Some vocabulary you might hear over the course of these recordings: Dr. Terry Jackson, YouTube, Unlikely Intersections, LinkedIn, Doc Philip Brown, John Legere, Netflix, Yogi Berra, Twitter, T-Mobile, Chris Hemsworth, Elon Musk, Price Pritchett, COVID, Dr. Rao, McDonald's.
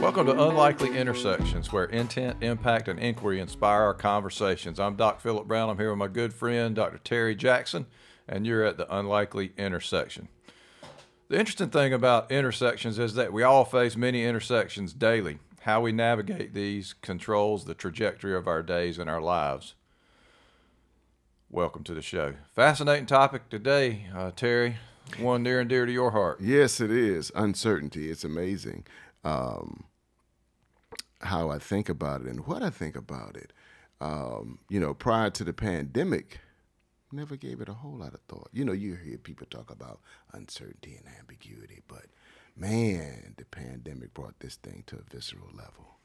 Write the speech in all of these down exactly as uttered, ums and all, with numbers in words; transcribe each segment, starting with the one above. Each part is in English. Welcome to Unlikely Intersections, where intent, impact, and inquiry inspire our conversations. I'm Doc Philip Brown. I'm here with my good friend, Doctor Terry Jackson, and you're at the Unlikely Intersection. The interesting thing about intersections is that we all face many intersections daily. How we navigate these controls the trajectory of our days and our lives. Welcome to the show. Fascinating topic today, uh, Terry. One near and dear to your heart. Yes, it is. Uncertainty. It's amazing. Um, how I think about it and what I think about it. Um, you know, prior to the pandemic, never gave it a whole lot of thought. You know, you hear people talk about uncertainty and ambiguity, but man, the pandemic brought this thing to a visceral level.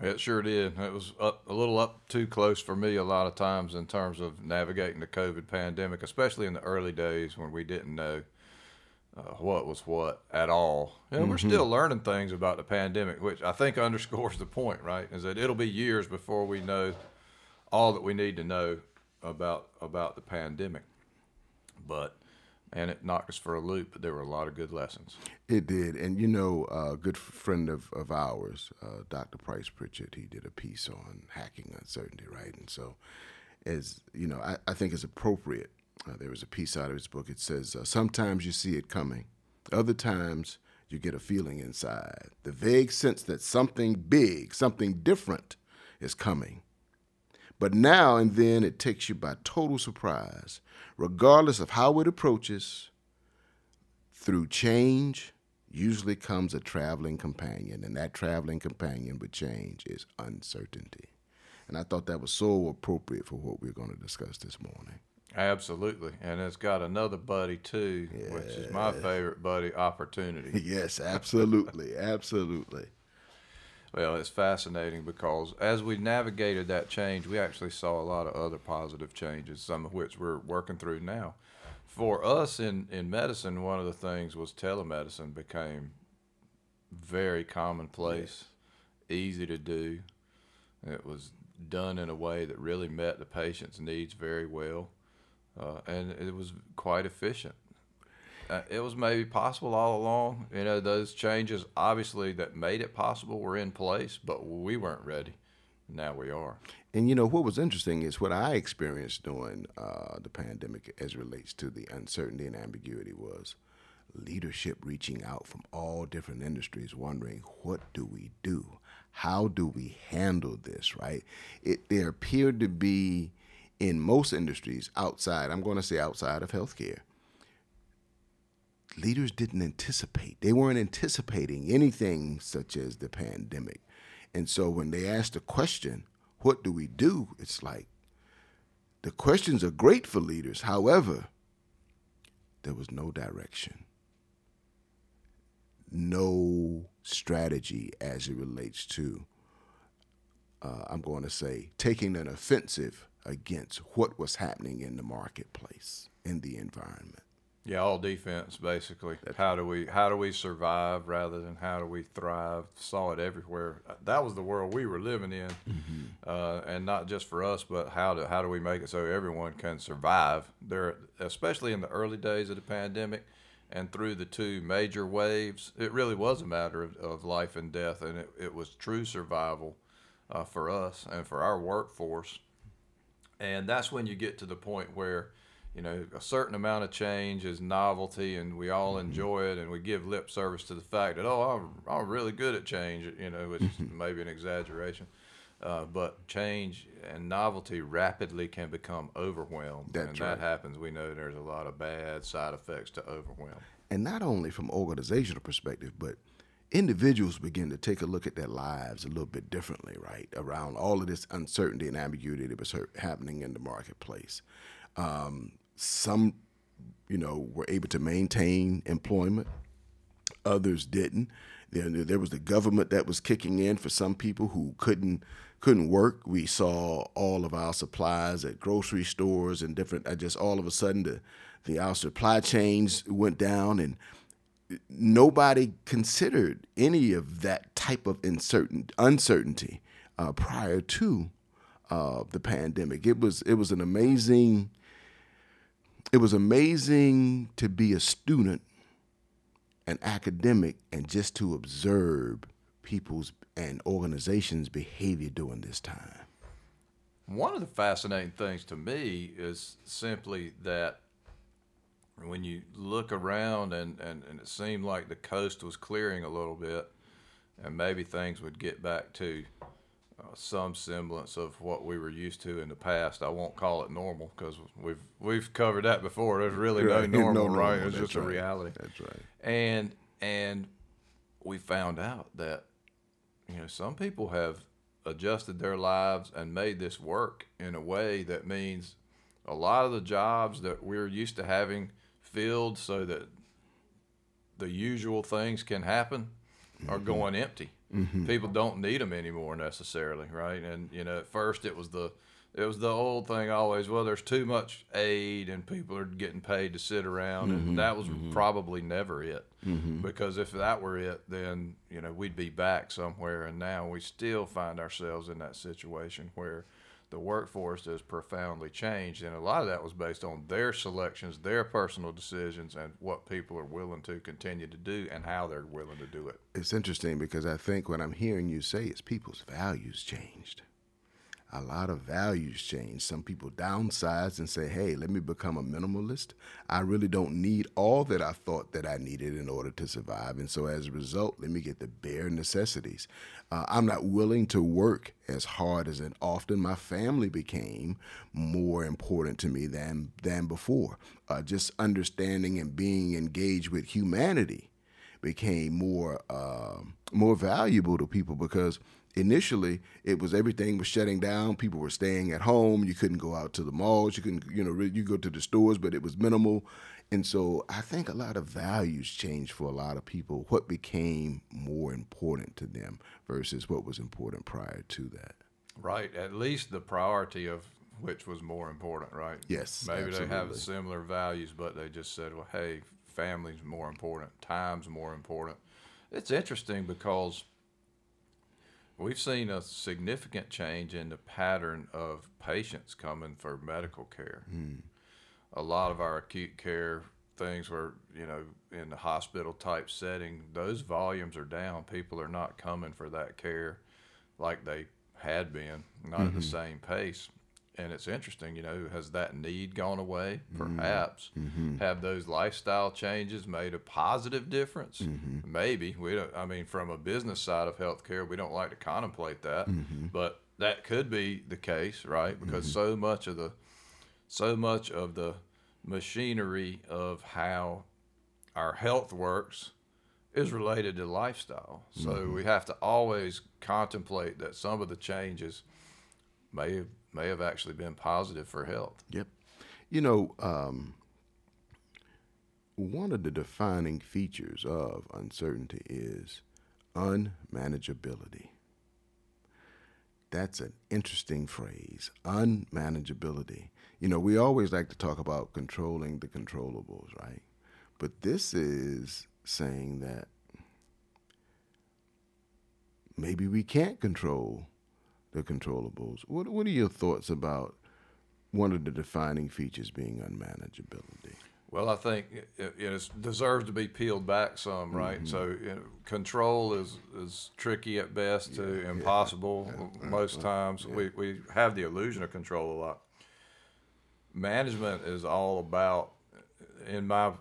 It sure did. It was up, a little up too close for me a lot of times in terms of navigating the COVID pandemic, especially in the early days when we didn't know Uh, what was what at all. And mm-hmm. We're still learning things about the pandemic, which I think underscores the point, right? Is that it'll be years before we know all that we need to know about about the pandemic. But, and it knocked us for a loop, but there were a lot of good lessons. It did. And, you know, a good friend of, of ours, uh, Doctor Price Pritchett, he did a piece on hacking uncertainty, right? And so, as you know, I, I think it's appropriate. Uh, there was a piece out of his book. It says, uh, sometimes you see it coming. Other times you get a feeling inside, the vague sense that something big, something different is coming. But now and then it takes you by total surprise, regardless of how it approaches. Through change usually comes a traveling companion, and that traveling companion with change is uncertainty. And I thought that was so appropriate for what we're going to discuss this morning. Absolutely. And it's got another buddy, too, yes. Which is my favorite buddy, opportunity. Yes, absolutely. Absolutely. Well, it's fascinating because as we navigated that change, we actually saw a lot of other positive changes, some of which we're working through now. For us in, in medicine, one of the things was telemedicine became very commonplace, yes. Easy to do. It was done in a way that really met the patient's needs very well. Uh, and it was quite efficient. Uh, it was maybe possible all along. You know, those changes obviously that made it possible were in place, but we weren't ready. Now we are. And, you know, what was interesting is what I experienced during uh, the pandemic as it relates to the uncertainty and ambiguity was leadership reaching out from all different industries wondering, what do we do? How do we handle this, right? It, there appeared to be in most industries outside, I'm going to say outside of healthcare, leaders didn't anticipate. They weren't anticipating anything such as the pandemic. And so when they asked the question, what do we do? It's like, the questions are great for leaders. However, there was no direction, no strategy as it relates to, uh, I'm going to say, taking an offensive against what was happening in the marketplace, in the environment. Yeah, all defense, basically. That's how do we how do we survive rather than how do we thrive? Saw it everywhere. That was the world we were living in, mm-hmm. uh, and not just for us, but how do how do we make it so everyone can survive? There, especially in the early days of the pandemic, and through the two major waves, it really was a matter of, of life and death, and it, it was true survival uh, for us and for our workforce. And that's when you get to the point where, you know, a certain amount of change is novelty and we all enjoy it and we give lip service to the fact that, oh, I'm, I'm really good at change, you know, which is maybe an exaggeration. Uh, but change and novelty rapidly can become overwhelmed. That's and right. That happens. We know there's a lot of bad side effects to overwhelm. And not only from organizational perspective, but individuals begin to take a look at their lives a little bit differently, right? Around all of this uncertainty and ambiguity that was happening in the marketplace. Um, some, you know, were able to maintain employment. Others didn't. There, there was the government that was kicking in for some people who couldn't couldn't work. We saw all of our supplies at grocery stores and different. I just all of a sudden the, the our supply chains went down and. Nobody considered any of that type of uncertain, uncertainty uh, prior to uh, the pandemic. It was it was an amazing. It was amazing to be a student, an academic, and just to observe people's and organizations' behavior during this time? One of the fascinating things to me is simply that when you look around and, and, and it seemed like the coast was clearing a little bit and maybe things would get back to uh, some semblance of what we were used to in the past. I won't call it normal because we've we've covered that before. There's really right. no normal, no normal. right? It's That's just right. a reality. That's right. And and we found out that, you know, some people have adjusted their lives and made this work in a way that means a lot of the jobs that we're used to having filled so that the usual things can happen mm-hmm. are going empty. Mm-hmm. People don't need them anymore necessarily, right? And you know, at first it was the it was the old thing always. Well, there's too much aid, and people are getting paid to sit around, mm-hmm. and that was mm-hmm. probably never it. Mm-hmm. Because if that were it, then you know we'd be back somewhere. And now we still find ourselves in that situation where the workforce has profoundly changed, and a lot of that was based on their selections, their personal decisions, and what people are willing to continue to do and how they're willing to do it. It's interesting because I think what I'm hearing you say is people's values changed. A lot of values change. Some people downsize and say, hey, let me become a minimalist. I really don't need all that I thought that I needed in order to survive. And so as a result, let me get the bare necessities. Uh, I'm not willing to work as hard as and often. My family became more important to me than, than before. Uh, just understanding and being engaged with humanity became more uh, more valuable to people because initially, it was everything was shutting down. People were staying at home. You couldn't go out to the malls. You couldn't, you know, you go to the stores, but it was minimal. And so I think a lot of values changed for a lot of people, what became more important to them versus what was important prior to that. Right. At least the priority of which was more important, right? Yes. Maybe absolutely. They have similar values, but they just said, well, hey, family's more important. Time's more important. It's interesting because we've seen a significant change in the pattern of patients coming for medical care. Mm. A lot of our acute care things were, you know, in the hospital type setting, those volumes are down. People are not coming for that care like they had been, not mm-hmm. at the same pace. And it's interesting, you know, has that need gone away? Perhaps. Mm-hmm. Have those lifestyle changes made a positive difference? Mm-hmm. Maybe. We don't, I mean, from a business side of healthcare, we don't like to contemplate that, mm-hmm. but that could be the case, right? Because mm-hmm. so much of the, so much of the machinery of how our health works is related to lifestyle. So mm-hmm. we have to always contemplate that some of the changes may have may have actually been positive for health. Yep. You know, um, one of the defining features of uncertainty is unmanageability. That's an interesting phrase, unmanageability. You know, we always like to talk about controlling the controllables, right? But this is saying that maybe we can't control the controllables. What what are your thoughts about one of the defining features being unmanageability? Well, I think it, it deserves to be peeled back some, right? Mm-hmm. So you know, control is, is tricky at best yeah, to impossible yeah, yeah, most yeah, times. Yeah. We, we have the illusion of control a lot. Management is all about, in my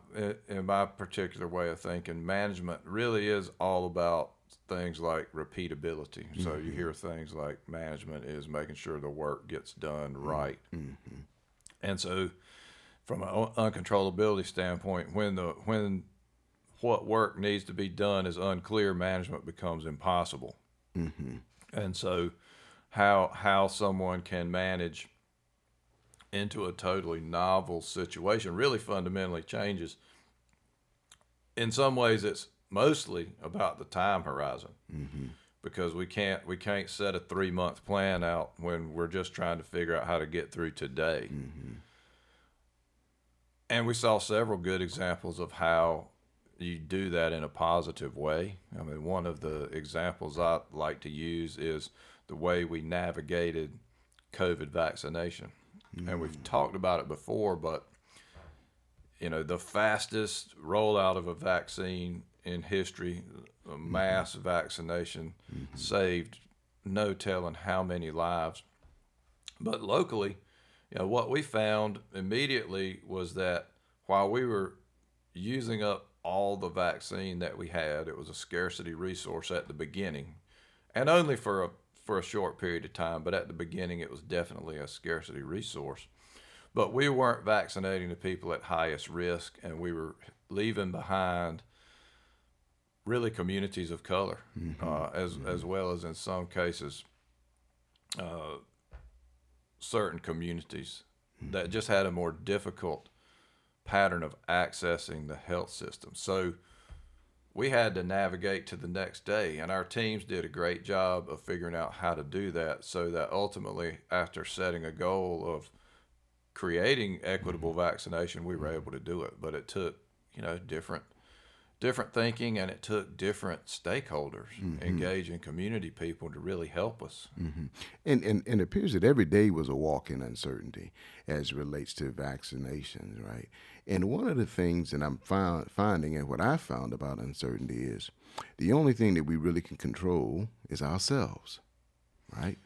in my particular way of thinking, management really is all about things like repeatability. Mm-hmm. So you hear things like management is making sure the work gets done right. Mm-hmm. And so from an uncontrollability standpoint, when the when what work needs to be done is unclear, management becomes impossible. Mm-hmm. And so how how someone can manage into a totally novel situation really fundamentally changes. In some ways it's mostly about the time horizon, mm-hmm. because we can't we can't set a three month plan out when we're just trying to figure out how to get through today. Mm-hmm. And we saw several good examples of how you do that in a positive way. I mean, one of the examples I like to use is the way we navigated COVID vaccination. Mm-hmm. And we've talked about it before, but you know, the fastest rollout of a vaccine in history, mass mm-hmm. vaccination mm-hmm. saved no telling how many lives. But locally, you know, what we found immediately was that while we were using up all the vaccine that we had, it was a scarcity resource at the beginning, and only for a for a short period of time, but at the beginning it was definitely a scarcity resource. But we weren't vaccinating the people at highest risk, and we were leaving behind really communities of color, mm-hmm. uh, as mm-hmm. as well as in some cases uh, certain communities mm-hmm. that just had a more difficult pattern of accessing the health system. So we had to navigate to the next day, and our teams did a great job of figuring out how to do that, so that ultimately, after setting a goal of creating equitable vaccination, we were able to do it. But it took, you know, different different thinking, and it took different stakeholders, mm-hmm. engaging community people to really help us. Mm-hmm. And, and, and it appears that every day was a walk in uncertainty as it relates to vaccinations, right? And one of the things that I'm found, finding and what I found about uncertainty is the only thing that we really can control is ourselves, right?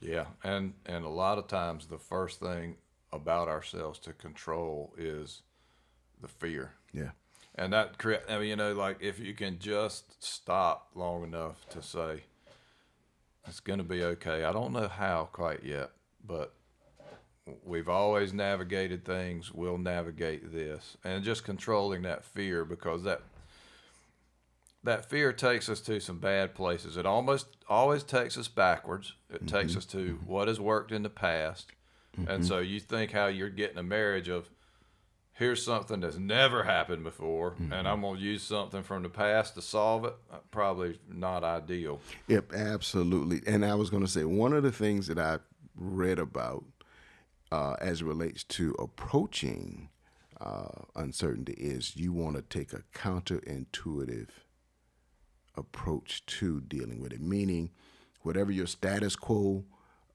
Yeah, and, and a lot of times the first thing about ourselves to control is the fear. Yeah. And that, I mean, you know, like if you can just stop long enough to say, it's going to be okay. I don't know how quite yet, but we've always navigated things. We'll navigate this. And just controlling that fear, because that that fear takes us to some bad places. It almost always takes us backwards. It mm-hmm. takes us to what has worked in the past. Mm-hmm. And so you think how you're getting a marriage of, here's something that's never happened before, mm-hmm. and I'm going to use something from the past to solve it. Probably not ideal. Yep, absolutely. And I was going to say, one of the things that I read about uh, as it relates to approaching uh, uncertainty is you want to take a counterintuitive approach to dealing with it, meaning whatever your status quo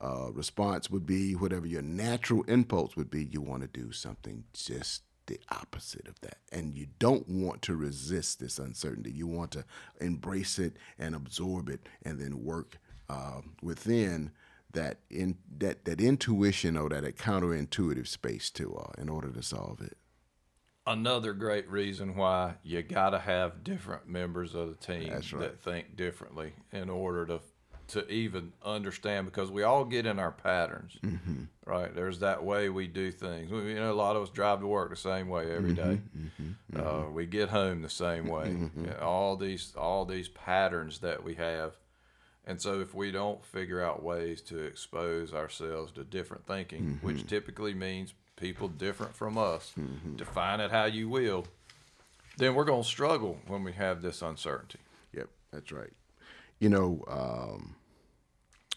uh, response would be, whatever your natural impulse would be, you want to do something just the opposite of that. And you don't want to resist this uncertainty. You want to embrace it and absorb it, and then work uh, within that in that that intuition or that counterintuitive space to uh, in order to solve it. Another great reason why you got to have different members of the team That's right. that think differently in order to to even understand, because we all get in our patterns, mm-hmm. right? There's that way we do things. We, you know, a lot of us drive to work the same way every day. Mm-hmm, mm-hmm. Uh, we get home the same way. Mm-hmm. Yeah, all these, all these patterns that we have. And so if we don't figure out ways to expose ourselves to different thinking, mm-hmm. which typically means people different from us, mm-hmm. define it how you will, then we're going to struggle when we have this uncertainty. Yep, that's right. You know, um,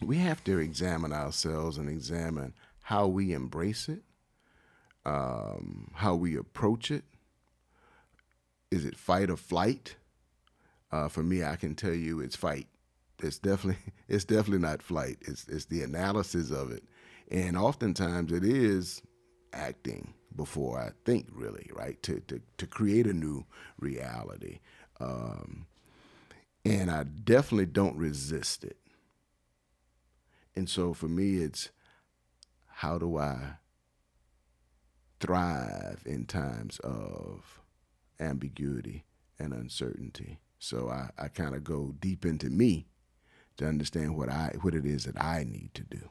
we have to examine ourselves and examine how we embrace it, um, how we approach it. Is it fight or flight? Uh, for me, I can tell you it's fight. It's definitely it's definitely not flight. It's it's the analysis of it. And oftentimes it is acting before I think, really, right, to to, to create a new reality. Um And I definitely don't resist it. And so for me, it's how do I thrive in times of ambiguity and uncertainty? So I, I kind of go deep into me to understand what I what it is that I need to do.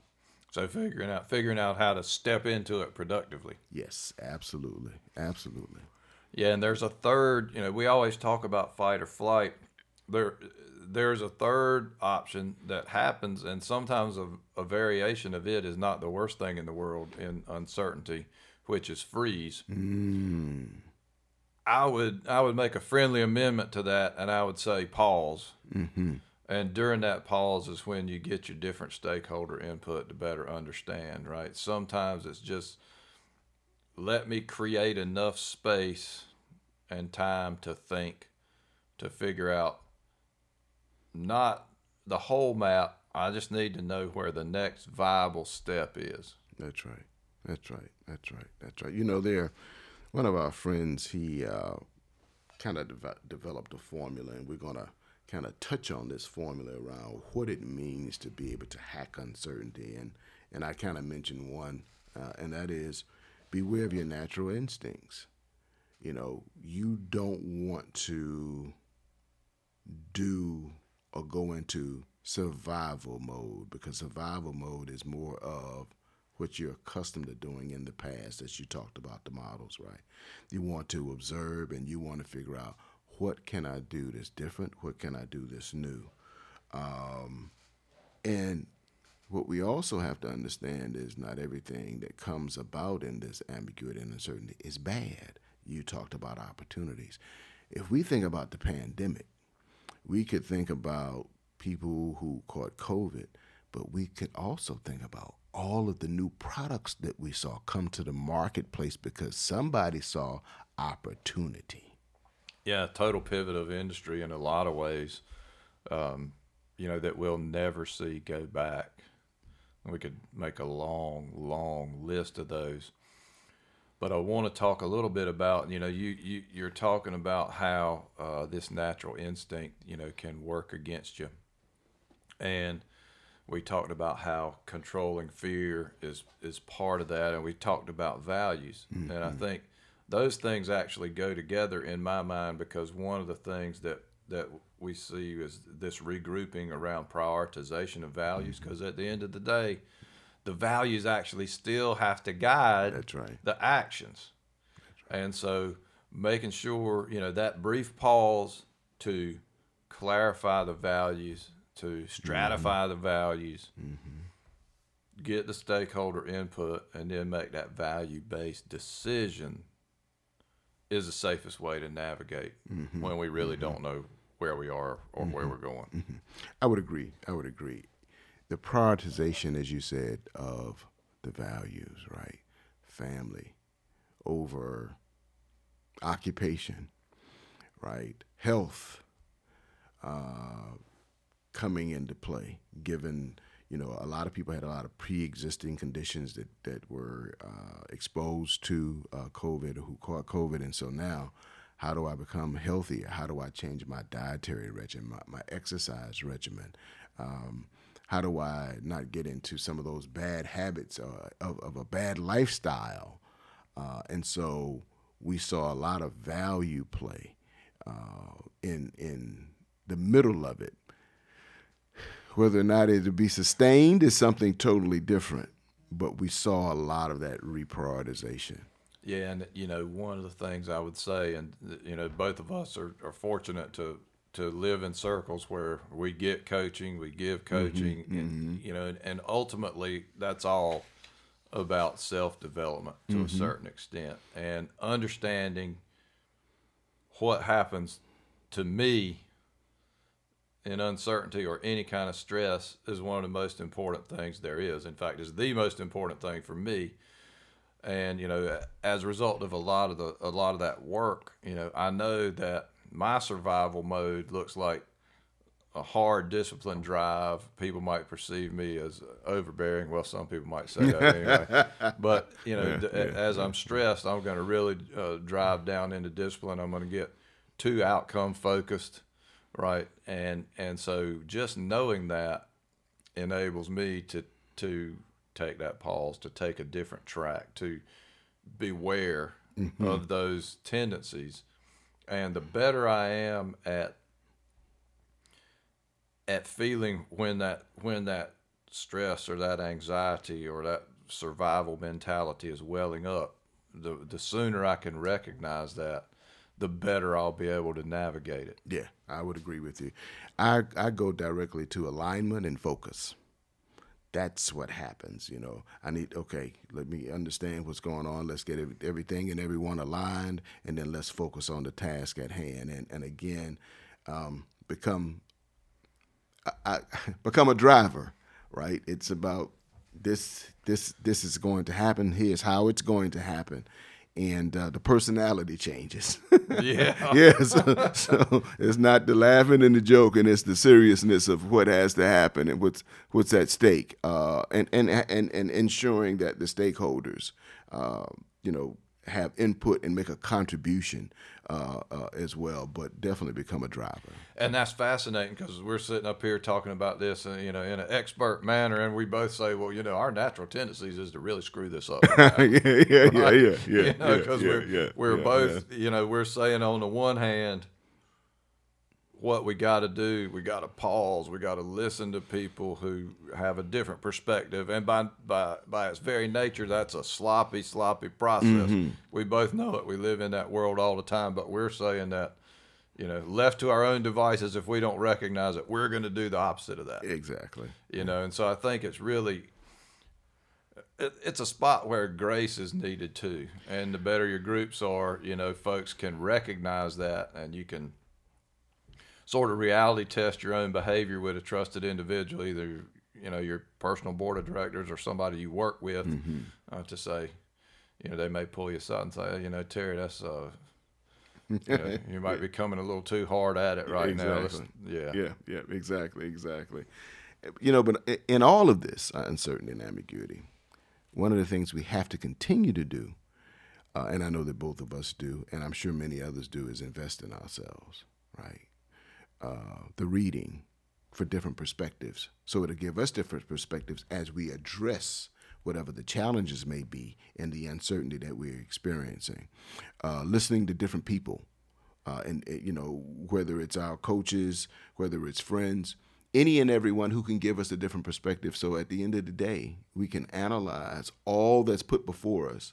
So figuring out figuring out how to step into it productively. Yes, absolutely, absolutely. Yeah, and there's a third. You know, we always talk about fight or flight. There, there's a third option that happens, and sometimes a, a variation of it is not the worst thing in the world in uncertainty, which is freeze. Mm. I would I would make a friendly amendment to that, and I would say pause. Mm-hmm. And during that pause is when you get your different stakeholder input to better understand, right? Sometimes it's just let me create enough space and time to think, to figure out not the whole map. I just need to know where the next viable step is. That's right. That's right. That's right. That's right. You know, there, one of our friends, he uh, kind of de- developed a formula, and we're going to kind of touch on this formula around what it means to be able to hack uncertainty. And, and I kind of mentioned one, uh, and that is beware of your natural instincts. You know, you don't want to do or go into survival mode, because survival mode is more of what you're accustomed to doing in the past, as you talked about the models, right? You want to observe and you want to figure out, what can I do that's different? What can I do that's new? Um, and what we also have to understand is not everything that comes about in this ambiguity and uncertainty is bad. You talked about opportunities. If we think about the pandemic, we could think about people who caught COVID, but we could also think about all of the new products that we saw come to the marketplace because somebody saw opportunity. Yeah, total pivot of industry in a lot of ways, um, you know, that we'll never see go back. And we could make a long, long list of those. But I want to talk a little bit about, you know, you, you, you're talking about how uh, this natural instinct, you know, can work against you. And we talked about how controlling fear is, is part of that. And we talked about values. Mm-hmm. And I think those things actually go together in my mind, because one of the things that, that we see is this regrouping around prioritization of values, because mm-hmm. at the end of the day, the values actually still have to guide That's right. the actions. That's right. And so making sure, you know, that brief pause to clarify the values, to stratify mm-hmm. the values, mm-hmm. get the stakeholder input, and then make that value-based decision is the safest way to navigate mm-hmm. when we really mm-hmm. don't know where we are or mm-hmm. where we're going. Mm-hmm. I would agree. I would agree. The prioritization, as you said, of the values, right? Family over occupation, right? Health uh, coming into play, given, you know, a lot of people had a lot of pre-existing conditions that, that were uh, exposed to uh, COVID or who caught COVID. And so now, how do I become healthier? How do I change my dietary regimen, my, my exercise regimen? Um, how do I not get into some of those bad habits uh, of, of a bad lifestyle? Uh, and so we saw a lot of value play uh, in in the middle of it. Whether or not it would be sustained is something totally different, but we saw a lot of that reprioritization. Yeah, and you know, one of the things I would say, and you know, both of us are, are fortunate to to live in circles where we get coaching, we give coaching, mm-hmm, and mm-hmm. you know, and, and ultimately that's all about self-development to mm-hmm. a certain extent, and understanding what happens to me in uncertainty or any kind of stress is one of the most important things there is. In fact, it's the most important thing for me. And, you know, as a result of a lot of the, a lot of that work, you know, I know that my survival mode looks like a hard discipline drive. People might perceive me as overbearing. Well, some people might say that anyway, but you know, yeah, th- yeah. as I'm stressed, I'm going to really uh, drive down into discipline. I'm going to get too outcome focused. Right. And and so just knowing that enables me to to take that pause, to take a different track, to beware mm-hmm. of those tendencies. And the better I am at at feeling when that when that stress or that anxiety or that survival mentality is welling up, the the sooner I can recognize that, the better I'll be able to navigate it. Yeah, I would agree with you. I I go directly to alignment and focus. That's what happens, you know. I need, okay, let me understand what's going on. Let's get everything and everyone aligned, and then let's focus on the task at hand. And, and again, um, become I, I, become a driver, right? It's about this, this, this is going to happen. Here's how it's going to happen. And uh, the personality changes. yeah. yeah. So, so it's not the laughing and the joking; it's the seriousness of what has to happen and what's what's at stake. Uh, and, and and and ensuring that the stakeholders, uh, you know, have input and make a contribution uh, uh, as well, but definitely become a driver. And that's fascinating, because we're sitting up here talking about this, uh, you know, in an expert manner, and we both say, well, you know, our natural tendencies is to really screw this up. Right? yeah, yeah, right? yeah, yeah, yeah, you know, because yeah, we're yeah, we're yeah, both, yeah. you know, we're saying on the one hand, what we got to do, we got to pause, we got to listen to people who have a different perspective, and by by by its very nature, that's a sloppy, sloppy process. Mm-hmm. We both know it. We live in that world all the time, but we're saying that, you know, left to our own devices, if we don't recognize it, we're going to do the opposite of that. Exactly. You know, and so I think it's really, it, it's a spot where grace is needed too, and the better your groups are, you know, folks can recognize that, and you can sort of reality test your own behavior with a trusted individual, either, you know, your personal board of directors or somebody you work with, mm-hmm. uh, to say, you know, they may pull you aside and say, you know, Terry, that's, uh, you know, you might yeah. be coming a little too hard at it right exactly. now. That's, yeah. Yeah. Yeah. Exactly. Exactly. You know, but in all of this uncertainty and ambiguity, one of the things we have to continue to do, uh, and I know that both of us do, and I'm sure many others do, is invest in ourselves, right? Uh, the reading for different perspectives. So it'll give us different perspectives as we address whatever the challenges may be and the uncertainty that we're experiencing. Uh, listening to different people, uh, and, you know, whether it's our coaches, whether it's friends, any and everyone who can give us a different perspective. So at the end of the day, we can analyze all that's put before us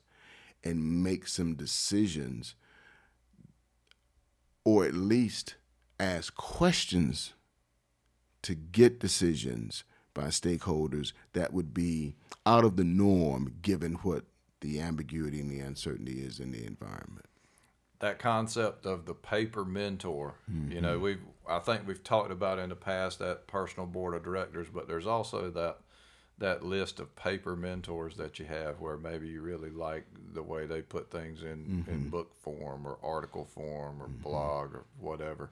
and make some decisions, or at least ask questions to get decisions by stakeholders that would be out of the norm given what the ambiguity and the uncertainty is in the environment. That concept of the paper mentor, mm-hmm. you know, we've I think we've talked about in the past that personal board of directors, but there's also that that list of paper mentors that you have where maybe you really like the way they put things in, mm-hmm. in book form or article form or mm-hmm. blog or whatever.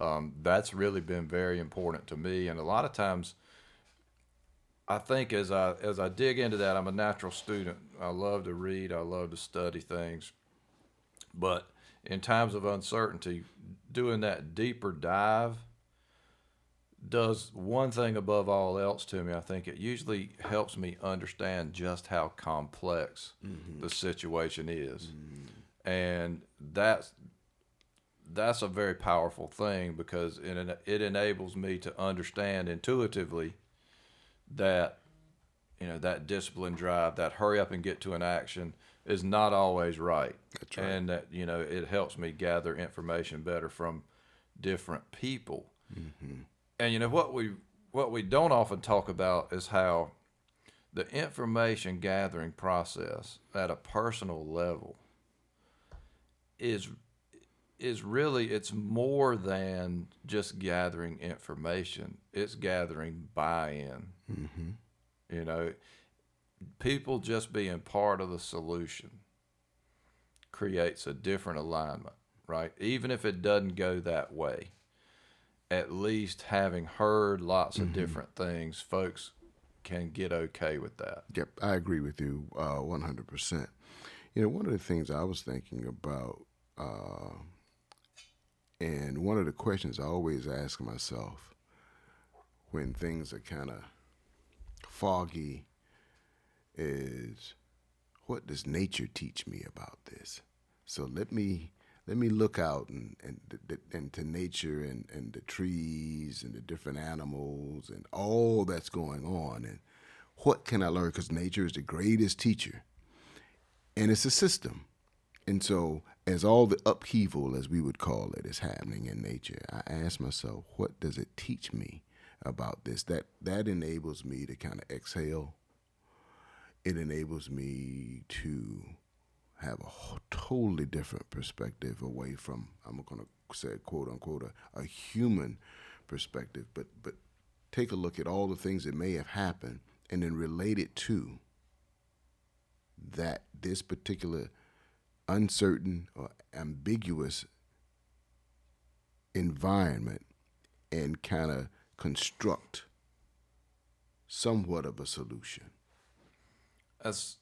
Um, that's really been very important to me. And a lot of times I think as I, as I dig into that, I'm a natural student. I love to read. I love to study things, but in times of uncertainty, doing that deeper dive does one thing above all else to me. I think it usually helps me understand just how complex mm-hmm. the situation is. Mm-hmm. And that's, that's a very powerful thing, because it, it enables me to understand intuitively that, you know, that discipline drive, that hurry up and get to an action is not always right. That's right. And that, you know, it helps me gather information better from different people. Mm-hmm. And, you know, what we, what we don't often talk about is how the information gathering process at a personal level is is really, it's more than just gathering information. It's gathering buy-in. Mm-hmm. You know, people just being part of the solution creates a different alignment, right? Even if it doesn't go that way, at least having heard lots mm-hmm. of different things, folks can get okay with that. Yep, I agree with you uh, one hundred percent. You know, one of the things I was thinking about, uh, and one of the questions I always ask myself when things are kind of foggy is, what does nature teach me about this? So let me let me look out and and, and to nature and, and the trees and the different animals and all that's going on, and what can I learn? Because nature is the greatest teacher, and it's a system. And so as all the upheaval, as we would call it, is happening in nature, I ask myself, what does it teach me about this? That that enables me to kind of exhale. It enables me to have a whole, totally different perspective away from, I'm going to say, quote unquote, a, a human perspective, but but take a look at all the things that may have happened and then relate it to that this particular uncertain or ambiguous environment, and kind of construct somewhat of a solution. That's,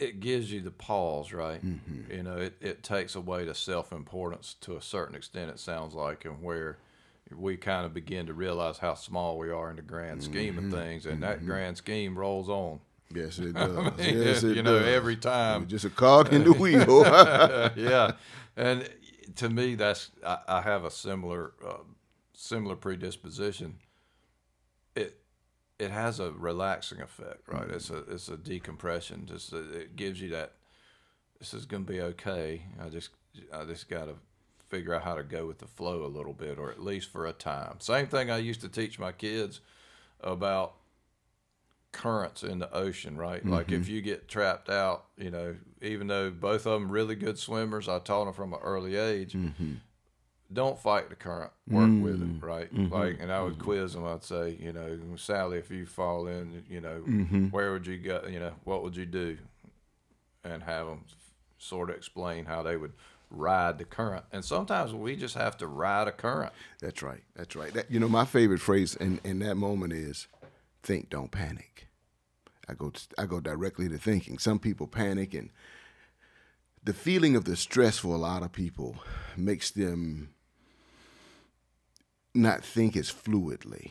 it gives you the pause, right? Mm-hmm. You know, it, it takes away the self-importance to a certain extent, it sounds like, and where we kind of begin to realize how small we are in the grand scheme mm-hmm. of things, and mm-hmm. that grand scheme rolls on. Yes, it does. I mean, yes, it you know, does. Every time. You're just a cog in the wheel. Yeah. And to me, that's I, I have a similar uh, similar predisposition. It it has a relaxing effect, right? Mm-hmm. It's a it's a decompression. Just a, it gives you that this is going to be okay. I just I just got to figure out how to go with the flow a little bit, or at least for a time. Same thing I used to teach my kids about currents in the ocean, right? Mm-hmm. Like if you get trapped out, you know, even though both of them really good swimmers, I taught them from an early age, mm-hmm. don't fight the current, work mm-hmm. with it, right? Mm-hmm. Like, and I would mm-hmm. quiz them. I'd say, you know, Sally, if you fall in, you know, mm-hmm. where would you go? You know, what would you do? And have them sort of explain how they would ride the current. And sometimes we just have to ride a current. That's right. That's right. That, you know, my favorite phrase in, in that moment is, think, don't panic. I go to, I go directly to thinking. Some people panic, and the feeling of the stress for a lot of people makes them not think as fluidly.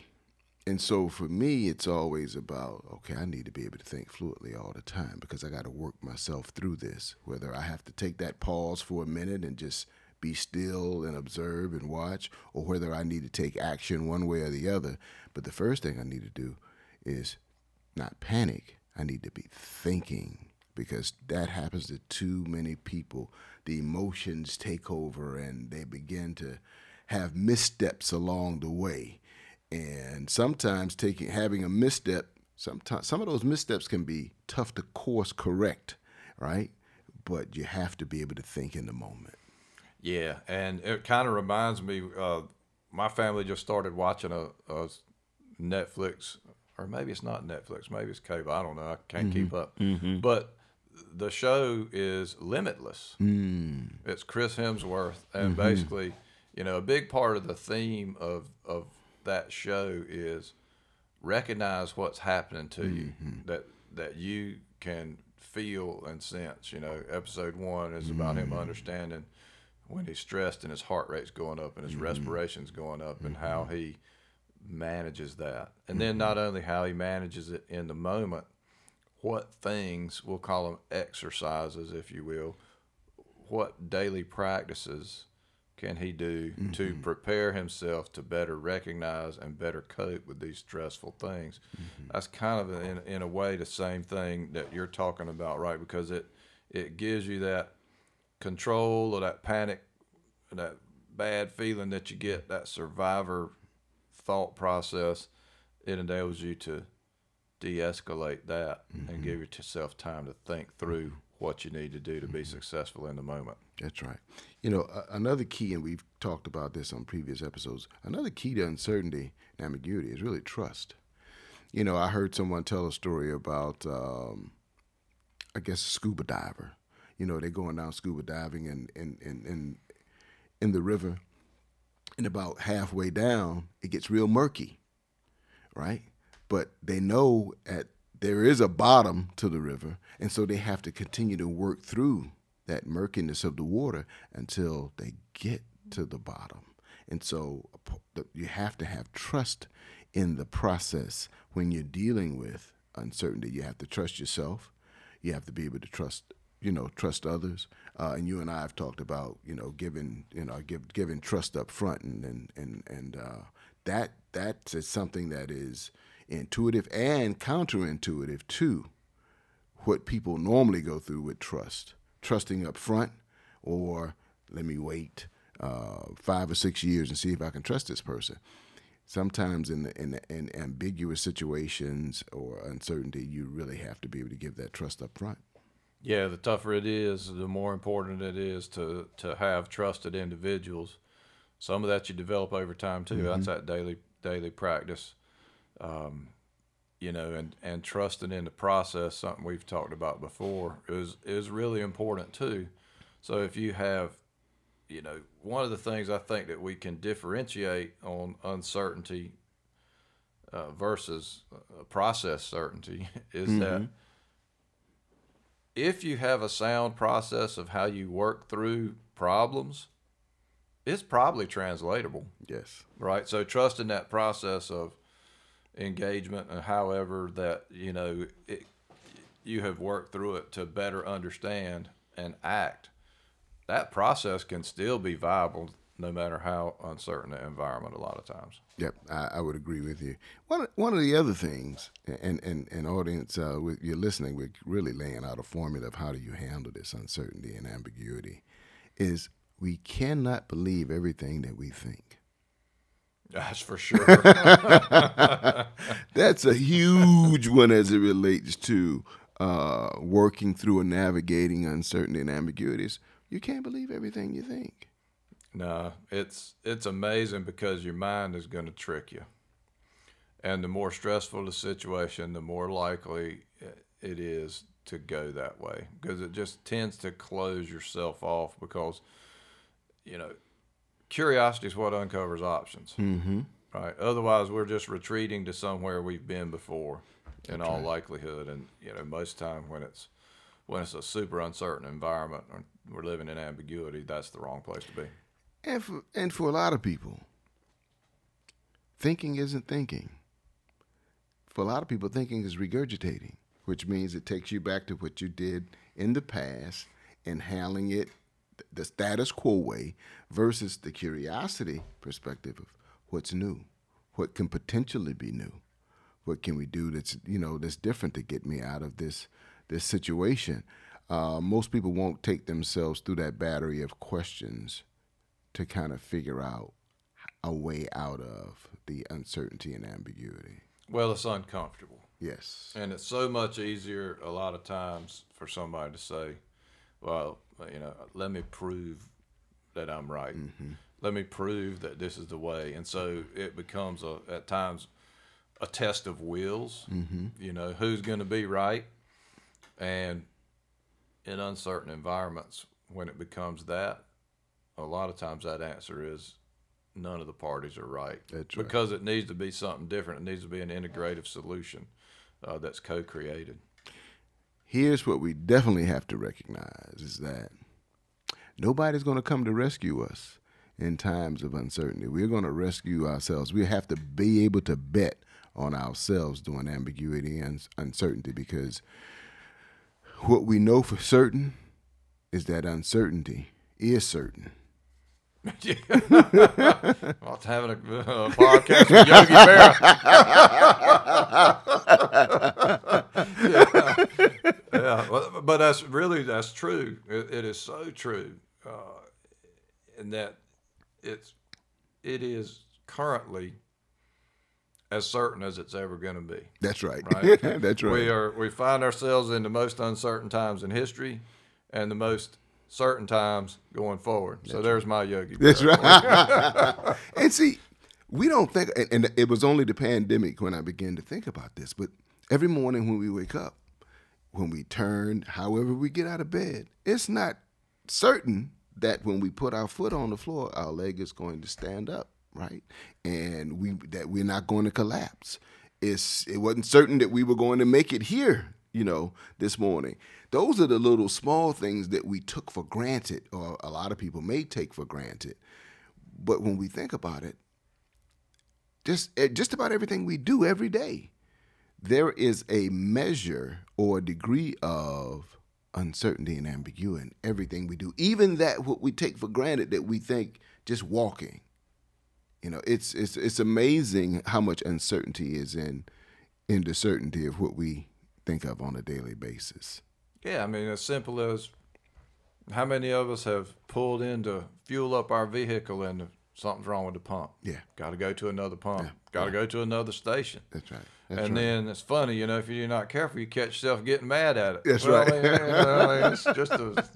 And so for me, it's always about, okay, I need to be able to think fluidly all the time because I got to work myself through this, whether I have to take that pause for a minute and just be still and observe and watch, or whether I need to take action one way or the other. But the first thing I need to do is not panic. I need to be thinking, because that happens to too many people. The emotions take over and they begin to have missteps along the way. And sometimes taking having a misstep, sometimes some of those missteps can be tough to course correct, right? But you have to be able to think in the moment. Yeah, and it kind of reminds me, uh, my family just started watching a, a Netflix, or maybe it's not Netflix, maybe it's cable, I don't know, I can't mm-hmm. keep up. Mm-hmm. But the show is Limitless. Mm. It's Chris Hemsworth, and mm-hmm. basically, you know, a big part of the theme of, of that show is recognize what's happening to mm-hmm. you, that that you can feel and sense. You know, episode one is about mm-hmm. him understanding when he's stressed and his heart rate's going up and his mm-hmm. respiration's going up, and mm-hmm. how he manages that. And mm-hmm. then not only how he manages it in the moment, what things, we'll call them exercises, if you will, what daily practices can he do mm-hmm. to prepare himself to better recognize and better cope with these stressful things? Mm-hmm. That's kind of, in, in a way, the same thing that you're talking about, right? Because it, it gives you that control, or that panic, or that bad feeling that you get, that survivor thought process. It enables you to de-escalate that mm-hmm. and give yourself time to think through what you need to do to be mm-hmm. successful in the moment. That's right. You know, uh, another key, and we've talked about this on previous episodes, another key to uncertainty and ambiguity is really trust. You know, I heard someone tell a story about, um, I guess, a scuba diver. You know, they're going down scuba diving in, in, in, in, in the river, and about halfway down, it gets real murky, right? But they know at there is a bottom to the river, and so they have to continue to work through that murkiness of the water until they get to the bottom. And so you have to have trust in the process when you're dealing with uncertainty. You have to trust yourself. You have to be able to trust you know, trust others. Uh, and you and I have talked about, you know, giving, you know, give, giving trust up front. And, and, and, and uh, that, that is something that is intuitive and counterintuitive to what people normally go through with trust, trusting up front, or let me wait uh, five or six years and see if I can trust this person. Sometimes in, the, in, the, in ambiguous situations or uncertainty, you really have to be able to give that trust up front. Yeah, the tougher it is, the more important it is to, to have trusted individuals. Some of that you develop over time too. Mm-hmm. That's that daily daily practice, um, you know, and, and trusting in the process. Something we've talked about before is is really important too. So if you have, you know, one of the things I think that we can differentiate on uncertainty uh, versus uh, process certainty is mm-hmm. that if you have a sound process of how you work through problems, it's probably translatable. Yes. Right. So trust in that process of engagement, and however that, you know, it, you have worked through it to better understand and act, that process can still be viable no matter how uncertain the environment a lot of times. Yep, I, I would agree with you. One, one of the other things, and, and, and audience, uh, with, you're listening, we're really laying out a formula of how do you handle this uncertainty and ambiguity, is we cannot believe everything that we think. That's for sure. That's a huge one as it relates to uh, working through and navigating uncertainty and ambiguities. You can't believe everything you think. No, it's it's amazing because your mind is going to trick you. And the more stressful the situation, the more likely it is to go that way, because it just tends to close yourself off, because, you know, curiosity is what uncovers options, mm-hmm. right? Otherwise, we're just retreating to somewhere we've been before in That's all right. likelihood. And, you know, most time when it's when it's a super uncertain environment or we're living in ambiguity, that's the wrong place to be. And for, and for a lot of people, thinking isn't thinking. For a lot of people, thinking is regurgitating, which means it takes you back to what you did in the past, inhaling it the status quo way, versus the curiosity perspective of what's new, what can potentially be new, what can we do that's, you know, that's different to get me out of this this situation. Uh, most people won't take themselves through that battery of questions to kind of figure out a way out of the uncertainty and ambiguity. Well, it's uncomfortable. Yes. And it's so much easier a lot of times for somebody to say, well, you know, let me prove that I'm right. Mm-hmm. Let me prove that this is the way. And so it becomes, a, at times, a test of wills. Mm-hmm. You know, who's going to be right? And in uncertain environments, when it becomes that, a lot of times that answer is none of the parties are right. That's right. Because it needs to be something different. It needs to be an integrative solution uh, that's co-created. Here's what we definitely have to recognize is that nobody's going to come to rescue us in times of uncertainty. We're going to rescue ourselves. We have to be able to bet on ourselves during ambiguity and uncertainty, because what we know for certain is that uncertainty is certain. Yeah. I'm having a uh, podcast with Yogi Berra. yeah. Yeah, well, but that's really, that's true. It, it is so true, uh, in that it's, it is currently as certain as it's ever going to be. That's right. Right? That's right. We are, we find ourselves in the most uncertain times in history and the most certain times going forward. That's so there's right. my Yogi. That's right. And see, we don't think, and, and it was only the pandemic when I began to think about this, but every morning when we wake up, when we turn, however we get out of bed, it's not certain that when we put our foot on the floor, our leg is going to stand up, right? And we that we're not going to collapse. It's, it wasn't certain that we were going to make it here, you know, this morning. Those are the little small things that we took for granted, or a lot of people may take for granted. But when we think about it, just just about everything we do every day, there is a measure or a degree of uncertainty and ambiguity in everything we do, even that what we take for granted that we think just walking. You know, it's it's it's amazing how much uncertainty is in in the certainty of what we think of on a daily basis. Yeah, I mean, as simple as how many of us have pulled in to fuel up our vehicle and something's wrong with the pump. Yeah. Got to go to another pump. Yeah. Got to yeah. go to another station. That's right. That's and right. then it's funny, you know, if you're not careful, you catch yourself getting mad at it. That's well, right. I mean, I mean, it's just a, That's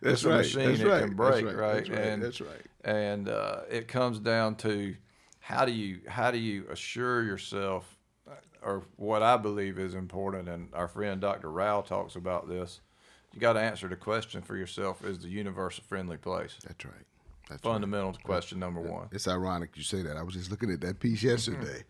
it's right. a machine That's that right. can break, That's right? right? That's right. And, That's right. and uh, it comes down to how do you how do you assure yourself, or what I believe is important, and our friend Doctor Rao talks about this, you got to answer the question for yourself, is the universe a friendly place? That's right. That's fundamental right. question number one. It's ironic you say that. I was just looking at that piece yesterday.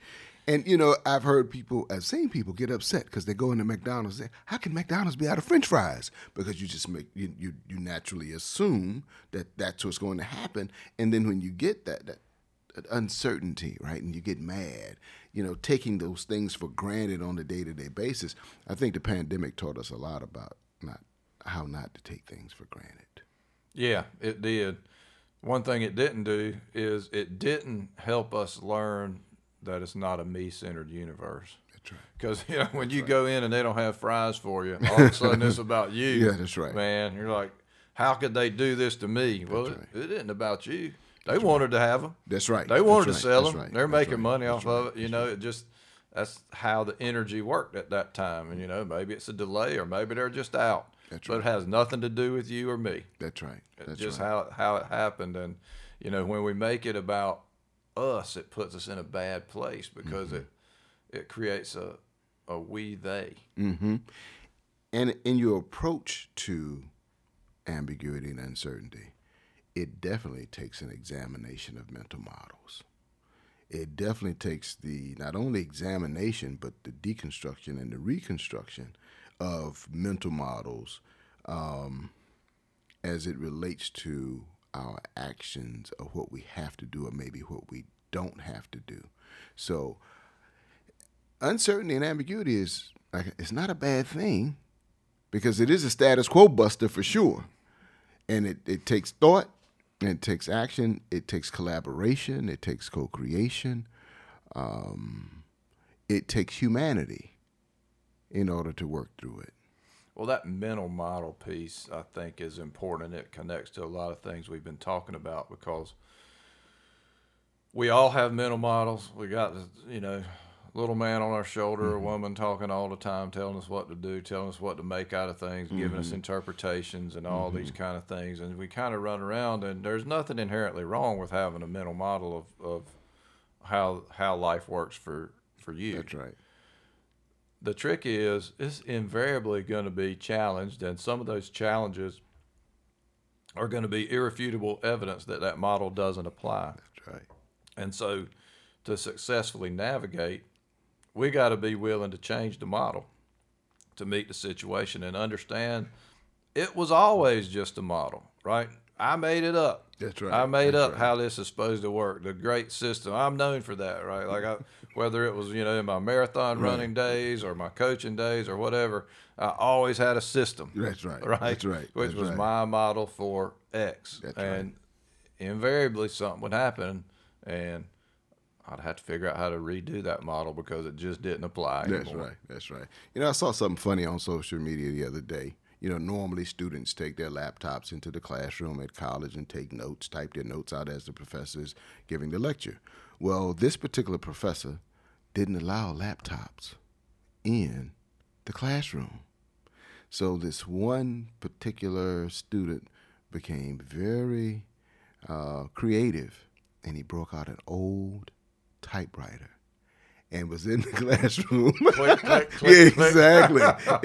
And, you know, I've heard people, I've seen people get upset because they go into McDonald's and say, how can McDonald's be out of French fries? Because you just make, you, you, you naturally assume that that's what's going to happen. And then when you get that, that, that uncertainty, right, and you get mad, you know, taking those things for granted on a day-to-day basis, I think the pandemic taught us a lot about not how not to take things for granted. Yeah, it did. One thing it didn't do is it didn't help us learn that it's not a me-centered universe. That's right. Because, you know, when that's you right. go in and they don't have fries for you, all of a sudden it's about you. Yeah, that's right. Man, you're like, how could they do this to me? That's well, right. it, it isn't about you. They that's wanted right. to have them. That's right. They wanted that's to right. sell that's them. Right. They're that's making right. money that's off right. of it. You that's know, right. it just, that's how the energy worked at that time. And, you know, maybe it's a delay or maybe they're just out. That's but right. it has nothing to do with you or me. That's right. That's it's just right. how how it happened. And, you know, when we make it about us, it puts us in a bad place because mm-hmm. it it creates a, a we, they. Mm-hmm. And in your approach to ambiguity and uncertainty, it definitely takes an examination of mental models. It definitely takes the not only examination, but the deconstruction and the reconstruction of mental models um, as it relates to our actions of what we have to do or maybe what we don't have to do. So uncertainty and ambiguity is like, it's not a bad thing because it is a status quo buster for sure. And it, it takes thought, and it takes action, it takes collaboration, it takes co-creation, um, it takes humanity in order to work through it. Well, that mental model piece, I think, is important. It connects to a lot of things we've been talking about because we all have mental models. We got, you know, little man on our shoulder, mm-hmm. a woman talking all the time, telling us what to do, telling us what to make out of things, mm-hmm. giving us interpretations and all mm-hmm. these kind of things. And we kind of run around, and there's nothing inherently wrong with having a mental model of, of how how life works for, for you. That's right. The trick is, it's invariably going to be challenged, and some of those challenges are going to be irrefutable evidence that that model doesn't apply. That's right. And so to successfully navigate, we got to be willing to change the model to meet the situation and understand it was always just a model, right? I made it up. That's right. I made That's up right. how this is supposed to work. The great system. I'm known for that, right? Like I, whether it was, you know, in my marathon right. running days or my coaching days or whatever, I always had a system. That's right. Right. That's right. Which That's was right. my model for X. That's and right. invariably something would happen, and I'd have to figure out how to redo that model because it just didn't apply anymore. That's right. That's right. You know, I saw something funny on social media the other day. You know, normally students take their laptops into the classroom at college and take notes, type their notes out as the professor is giving the lecture. Well, this particular professor didn't allow laptops in the classroom. So this one particular student became very uh, creative, and he broke out an old typewriter and was in the classroom. Click, click, click, exactly,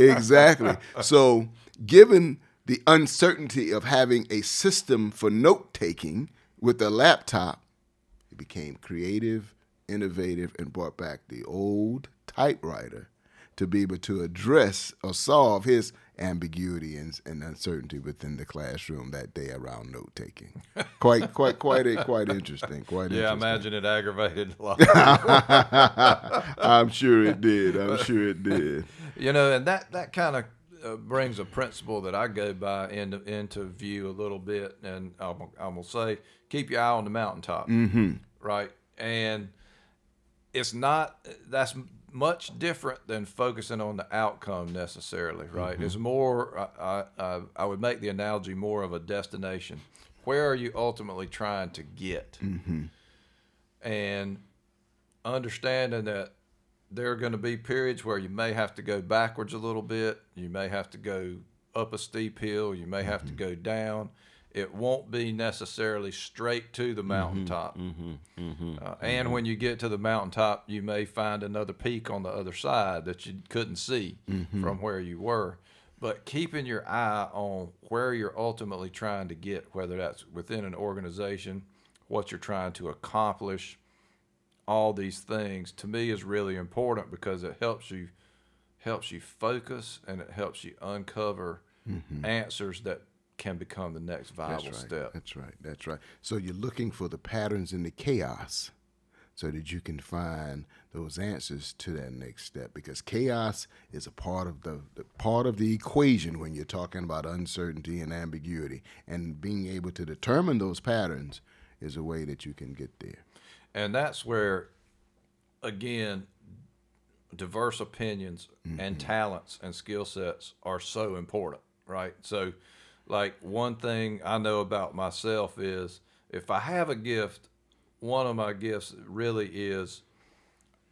exactly. So given the uncertainty of having a system for note-taking with a laptop, it became creative, innovative, and brought back the old typewriter to be able to address or solve his ambiguity and, and uncertainty within the classroom that day around note-taking. Quite, quite, quite, a, quite interesting. Quite yeah, interesting. Yeah, I imagine it aggravated a lot. I'm sure it did. I'm sure it did. You know, and that, that kind of uh, brings a principle that I go by into, into view a little bit, and I'm, I'm going to say, keep your eye on the mountaintop, mm-hmm. right? And it's not – that's – much different than focusing on the outcome necessarily, right? Mm-hmm. It's more, I, I, I would make the analogy more of a destination. Where are you ultimately trying to get? Mm-hmm. And understanding that there are going to be periods where you may have to go backwards a little bit. You may have to go up a steep hill. You may have mm-hmm. to go down. It won't be necessarily straight to the mountaintop. Mm-hmm, mm-hmm, uh, mm-hmm. And when you get to the mountaintop, you may find another peak on the other side that you couldn't see mm-hmm. from where you were. But keeping your eye on where you're ultimately trying to get, whether that's within an organization, what you're trying to accomplish, all these things, to me, is really important because it helps you helps you focus and it helps you uncover mm-hmm. answers that can become the next viable that's right. step. That's right. That's right. So you're looking for the patterns in the chaos so that you can find those answers to that next step, because chaos is a part of the, the part of the equation when you're talking about uncertainty and ambiguity, and being able to determine those patterns is a way that you can get there. And that's where, again, diverse opinions mm-hmm. and talents and skill sets are so important, right? So, like, one thing I know about myself is if I have a gift, one of my gifts really is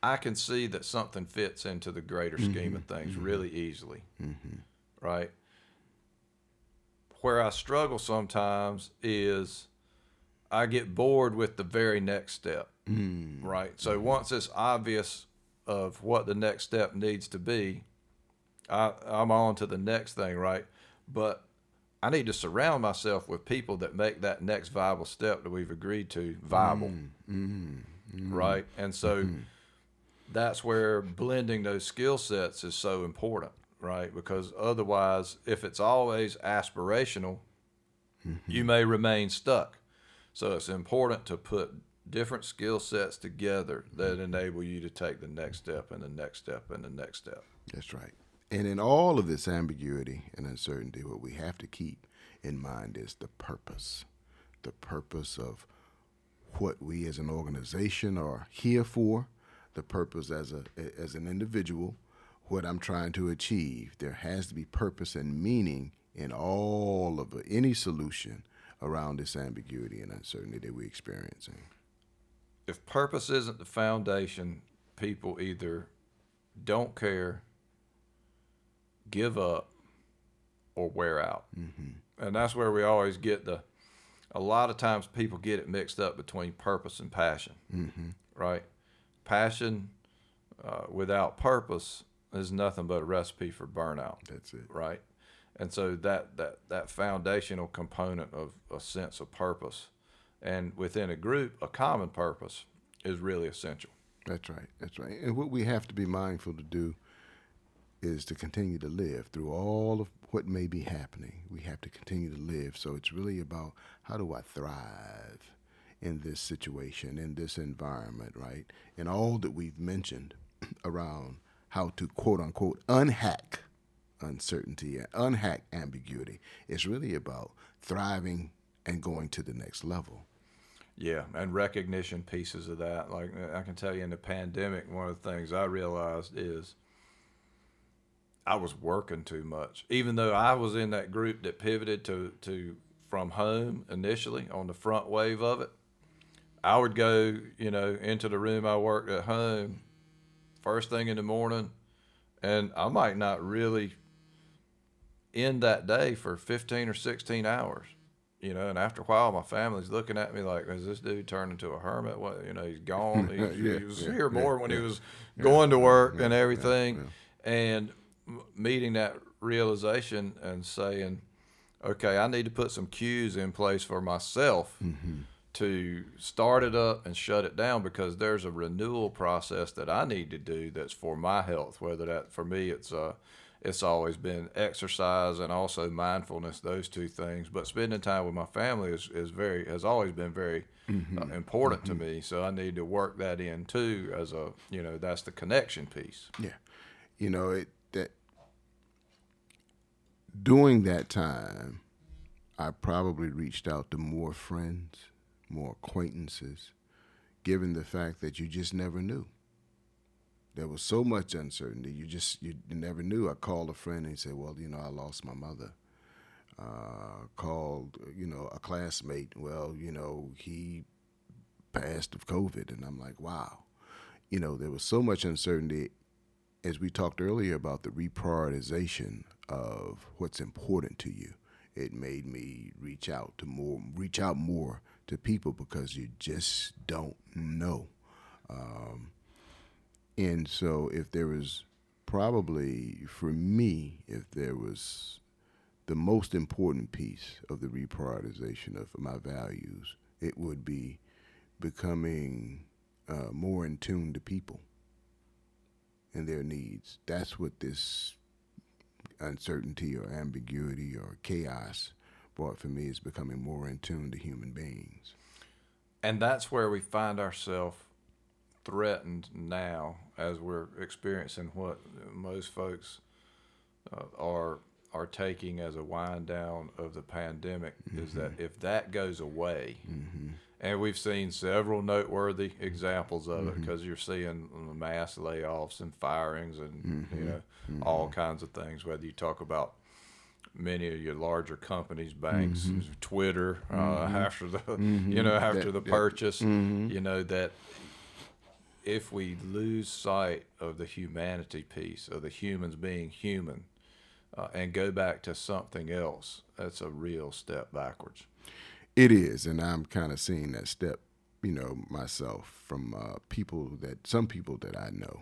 I can see that something fits into the greater mm-hmm. scheme of things mm-hmm. really easily, mm-hmm. right? Where I struggle sometimes is I get bored with the very next step, mm-hmm. right? So mm-hmm. once it's obvious of what the next step needs to be, I, I'm on to the next thing, right? But I need to surround myself with people that make that next viable step that we've agreed to viable, mm-hmm. Mm-hmm. right? And so mm-hmm. that's where blending those skill sets is so important, right? Because otherwise, if it's always aspirational, mm-hmm. you may remain stuck. So it's important to put different skill sets together that enable you to take the next step and the next step and the next step. That's right. And in all of this ambiguity and uncertainty, what we have to keep in mind is the purpose, the purpose of what we as an organization are here for, the purpose as a as an individual, what I'm trying to achieve. There has to be purpose and meaning in all of any solution around this ambiguity and uncertainty that we're experiencing. If purpose isn't the foundation, people either don't care, give up, or wear out. Mm-hmm. And that's where we always get the, a lot of times people get it mixed up between purpose and passion, mm-hmm. right? Passion uh, without purpose is nothing but a recipe for burnout. That's it. Right? And so that, that, that foundational component of a sense of purpose, and within a group, a common purpose is really essential. That's right. That's right. And what we have to be mindful to do is to continue to live through all of what may be happening. We have to continue to live. So it's really about, how do I thrive in this situation, in this environment, right? And all that we've mentioned around how to, quote unquote, unhack uncertainty, unhack ambiguity. It's really about thriving and going to the next level. Yeah, and recognition pieces of that. Like, I can tell you in the pandemic, one of the things I realized is I was working too much. Even though I was in that group that pivoted to, to from home initially on the front wave of it, I would go, you know, into the room I worked at home first thing in the morning, and I might not really end that day for fifteen or sixteen hours. You know, and after a while, my family's looking at me like, "Is this dude turned into a hermit? What, you know, he's gone. He, yeah, he was yeah, here yeah, more yeah, when yeah, he was yeah, going to work yeah, and everything." Yeah, yeah. And meeting that realization and saying, "Okay, I need to put some cues in place for myself mm-hmm. to start it up and shut it down, because there's a renewal process that I need to do that's for my health. Whether that for me, it's a uh, It's always been exercise and also mindfulness, those two things. But spending time with my family is, is very has always been very mm-hmm. uh, important mm-hmm. to me. So I need to work that in too, as a you know that's the connection piece. Yeah, you know it that during that time, I probably reached out to more friends, more acquaintances, given the fact that you just never knew. There was so much uncertainty. You just, you never knew. I called a friend and he said, well, you know, I lost my mother. Uh, called, you know, a classmate. Well, you know, he passed of COVID. And I'm like, wow. You know, there was so much uncertainty, as we talked earlier about the reprioritization of what's important to you. It made me reach out to more, reach out more to people, because you just don't know. Um, And so if there was probably, for me, if there was the most important piece of the reprioritization of my values, it would be becoming uh, more in tune to people and their needs. That's what this uncertainty or ambiguity or chaos brought for me, is becoming more in tune to human beings. And that's where we find ourselves threatened now, as we're experiencing what most folks uh, are are taking as a wind down of the pandemic, mm-hmm. is that if that goes away, mm-hmm. and we've seen several noteworthy examples of mm-hmm. it, because you're seeing mass layoffs and firings and mm-hmm. you know mm-hmm. all kinds of things, whether you talk about many of your larger companies, banks, mm-hmm. Twitter, uh, mm-hmm. after the mm-hmm. you know after that, the purchase, that, mm-hmm. you know that if we lose sight of the humanity piece, of the humans being human, uh, and go back to something else, that's a real step backwards. It is, and I'm kind of seeing that step, you know, myself from uh, people that some people that I know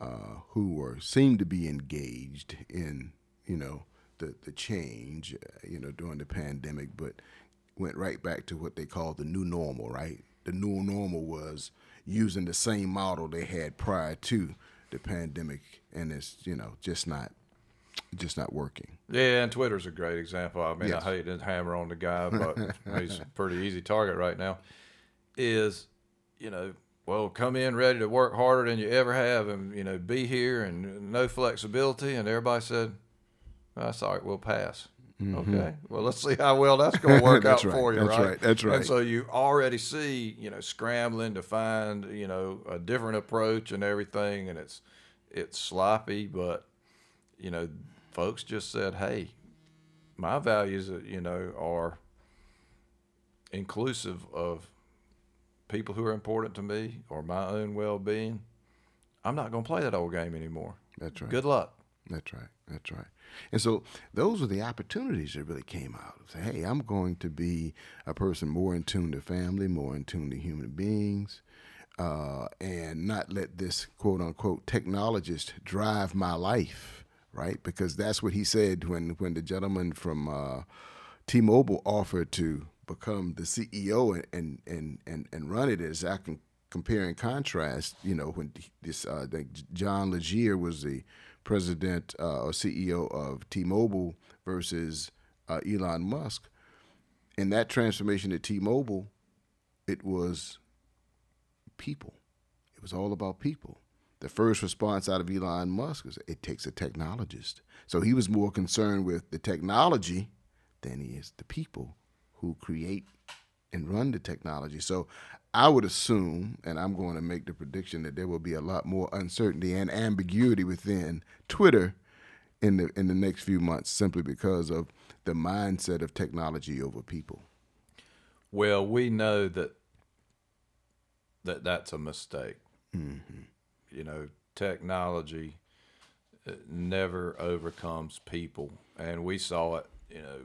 uh, who are seem to be engaged in, you know. The, the change, uh, you know, during the pandemic, but went right back to what they call the new normal, right? The new normal was using the same model they had prior to the pandemic, and it's, you know, just not just not working. Yeah, and Twitter's a great example. I mean, yes. I hate to hammer on the guy, but he's a pretty easy target right now, is, you know, well, come in ready to work harder than you ever have and, you know, be here and no flexibility, and everybody said, that's all right, we'll pass. Mm-hmm. Okay. Well, let's see how well that's going to work out for you, right? That's right. That's right. And so you already see, you know, scrambling to find, you know, a different approach and everything, and it's it's sloppy, but, you know, folks just said, hey, my values, you know, are inclusive of people who are important to me or my own well-being. I'm not going to play that old game anymore. That's right. Good luck. That's right. That's right. And so those were the opportunities that really came out. Say, hey, I'm going to be a person more in tune to family, more in tune to human beings, uh, and not let this quote unquote technologist drive my life, right? Because that's what he said when, when the gentleman from uh, T-Mobile offered to become the C E O and and and, and run it, as I can compare and contrast, you know, when this uh, John Legere was the president uh, or C E O of T-Mobile versus uh, Elon Musk. In that transformation at T-Mobile, it was people. It was all about people. The first response out of Elon Musk was, it takes a technologist. So he was more concerned with the technology than he is the people who create and run the technology. So I would assume, and I'm going to make the prediction, that there will be a lot more uncertainty and ambiguity within Twitter in the in the next few months, simply because of the mindset of technology over people. Well, we know that that that's a mistake. Mm-hmm. You know, technology never overcomes people, and we saw it. You know,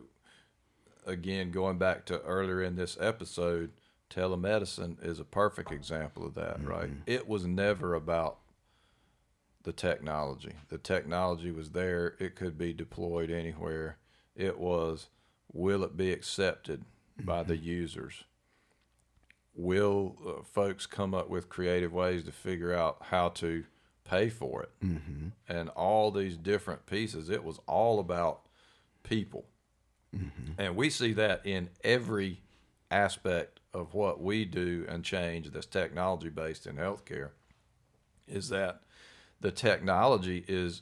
again, going back to earlier in this episode. Telemedicine is a perfect example of that, right? Mm-hmm. It was never about the technology. The technology was there. It could be deployed anywhere. It was, will it be accepted mm-hmm. by the users? Will uh, folks come up with creative ways to figure out how to pay for it? Mm-hmm. And all these different pieces, it was all about people. Mm-hmm. And we see that in every aspect of what we do and change that's technology based in healthcare, is that the technology is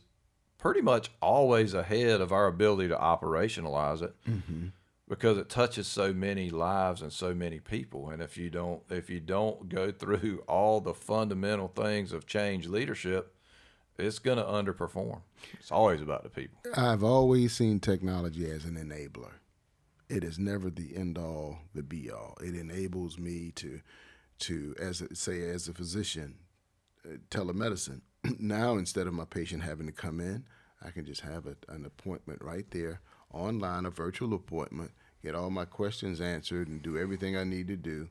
pretty much always ahead of our ability to operationalize it mm-hmm. because it touches so many lives and so many people. And if you don't, if you don't go through all the fundamental things of change leadership, it's going to underperform. It's always about the people. I've always seen technology as an enabler. It is never the end all, the be all. It enables me to, to as a, say as a physician, uh, telemedicine. Now instead of my patient having to come in, I can just have a, an appointment right there online, a virtual appointment, get all my questions answered, and do everything I need to do,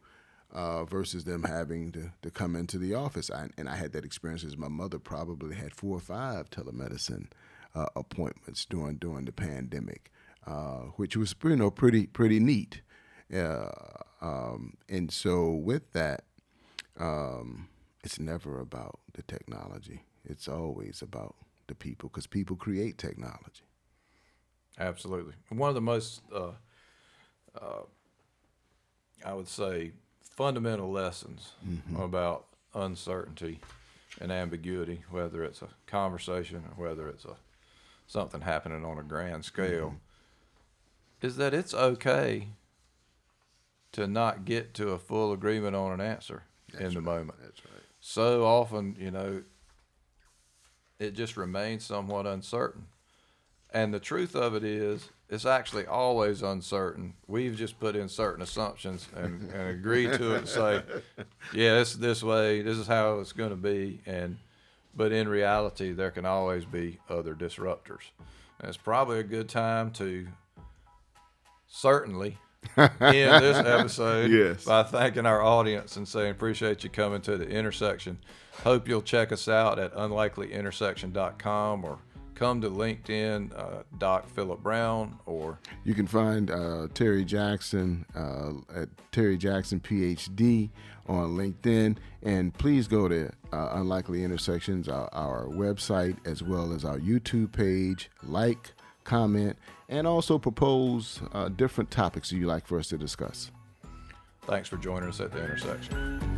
uh, versus them having to, to come into the office. I, and I had that experience as my mother probably had four or five telemedicine uh, appointments during during the pandemic. Uh, which was, you know, pretty pretty neat, uh, um, and so with that, um, it's never about the technology. It's always about the people, because people create technology. Absolutely. One of the most, uh, uh, I would say, fundamental lessons mm-hmm. about uncertainty and ambiguity, whether it's a conversation or whether it's a something happening on a grand scale, mm-hmm. is that it's okay to not get to a full agreement on an answer that's in the right. moment. That's right. So often, you know, it just remains somewhat uncertain. And the truth of it is, it's actually always uncertain. We've just put in certain assumptions and, and agreed to it and say, yeah, it's this way, this is how it's going to be. And but in reality, there can always be other disruptors. And it's probably a good time to certainly end this episode yes. by thanking our audience and saying, appreciate you coming to the intersection. Hope you'll check us out at unlikely intersection dot com or come to LinkedIn, uh, Doc Philip Brown, or you can find uh, Terry Jackson uh, at Terry Jackson P H D on LinkedIn. And please go to uh, Unlikely Intersections, our, our website, as well as our YouTube page. Like, comment, and also propose uh, different topics you like for us to discuss. Thanks for joining us at the intersection.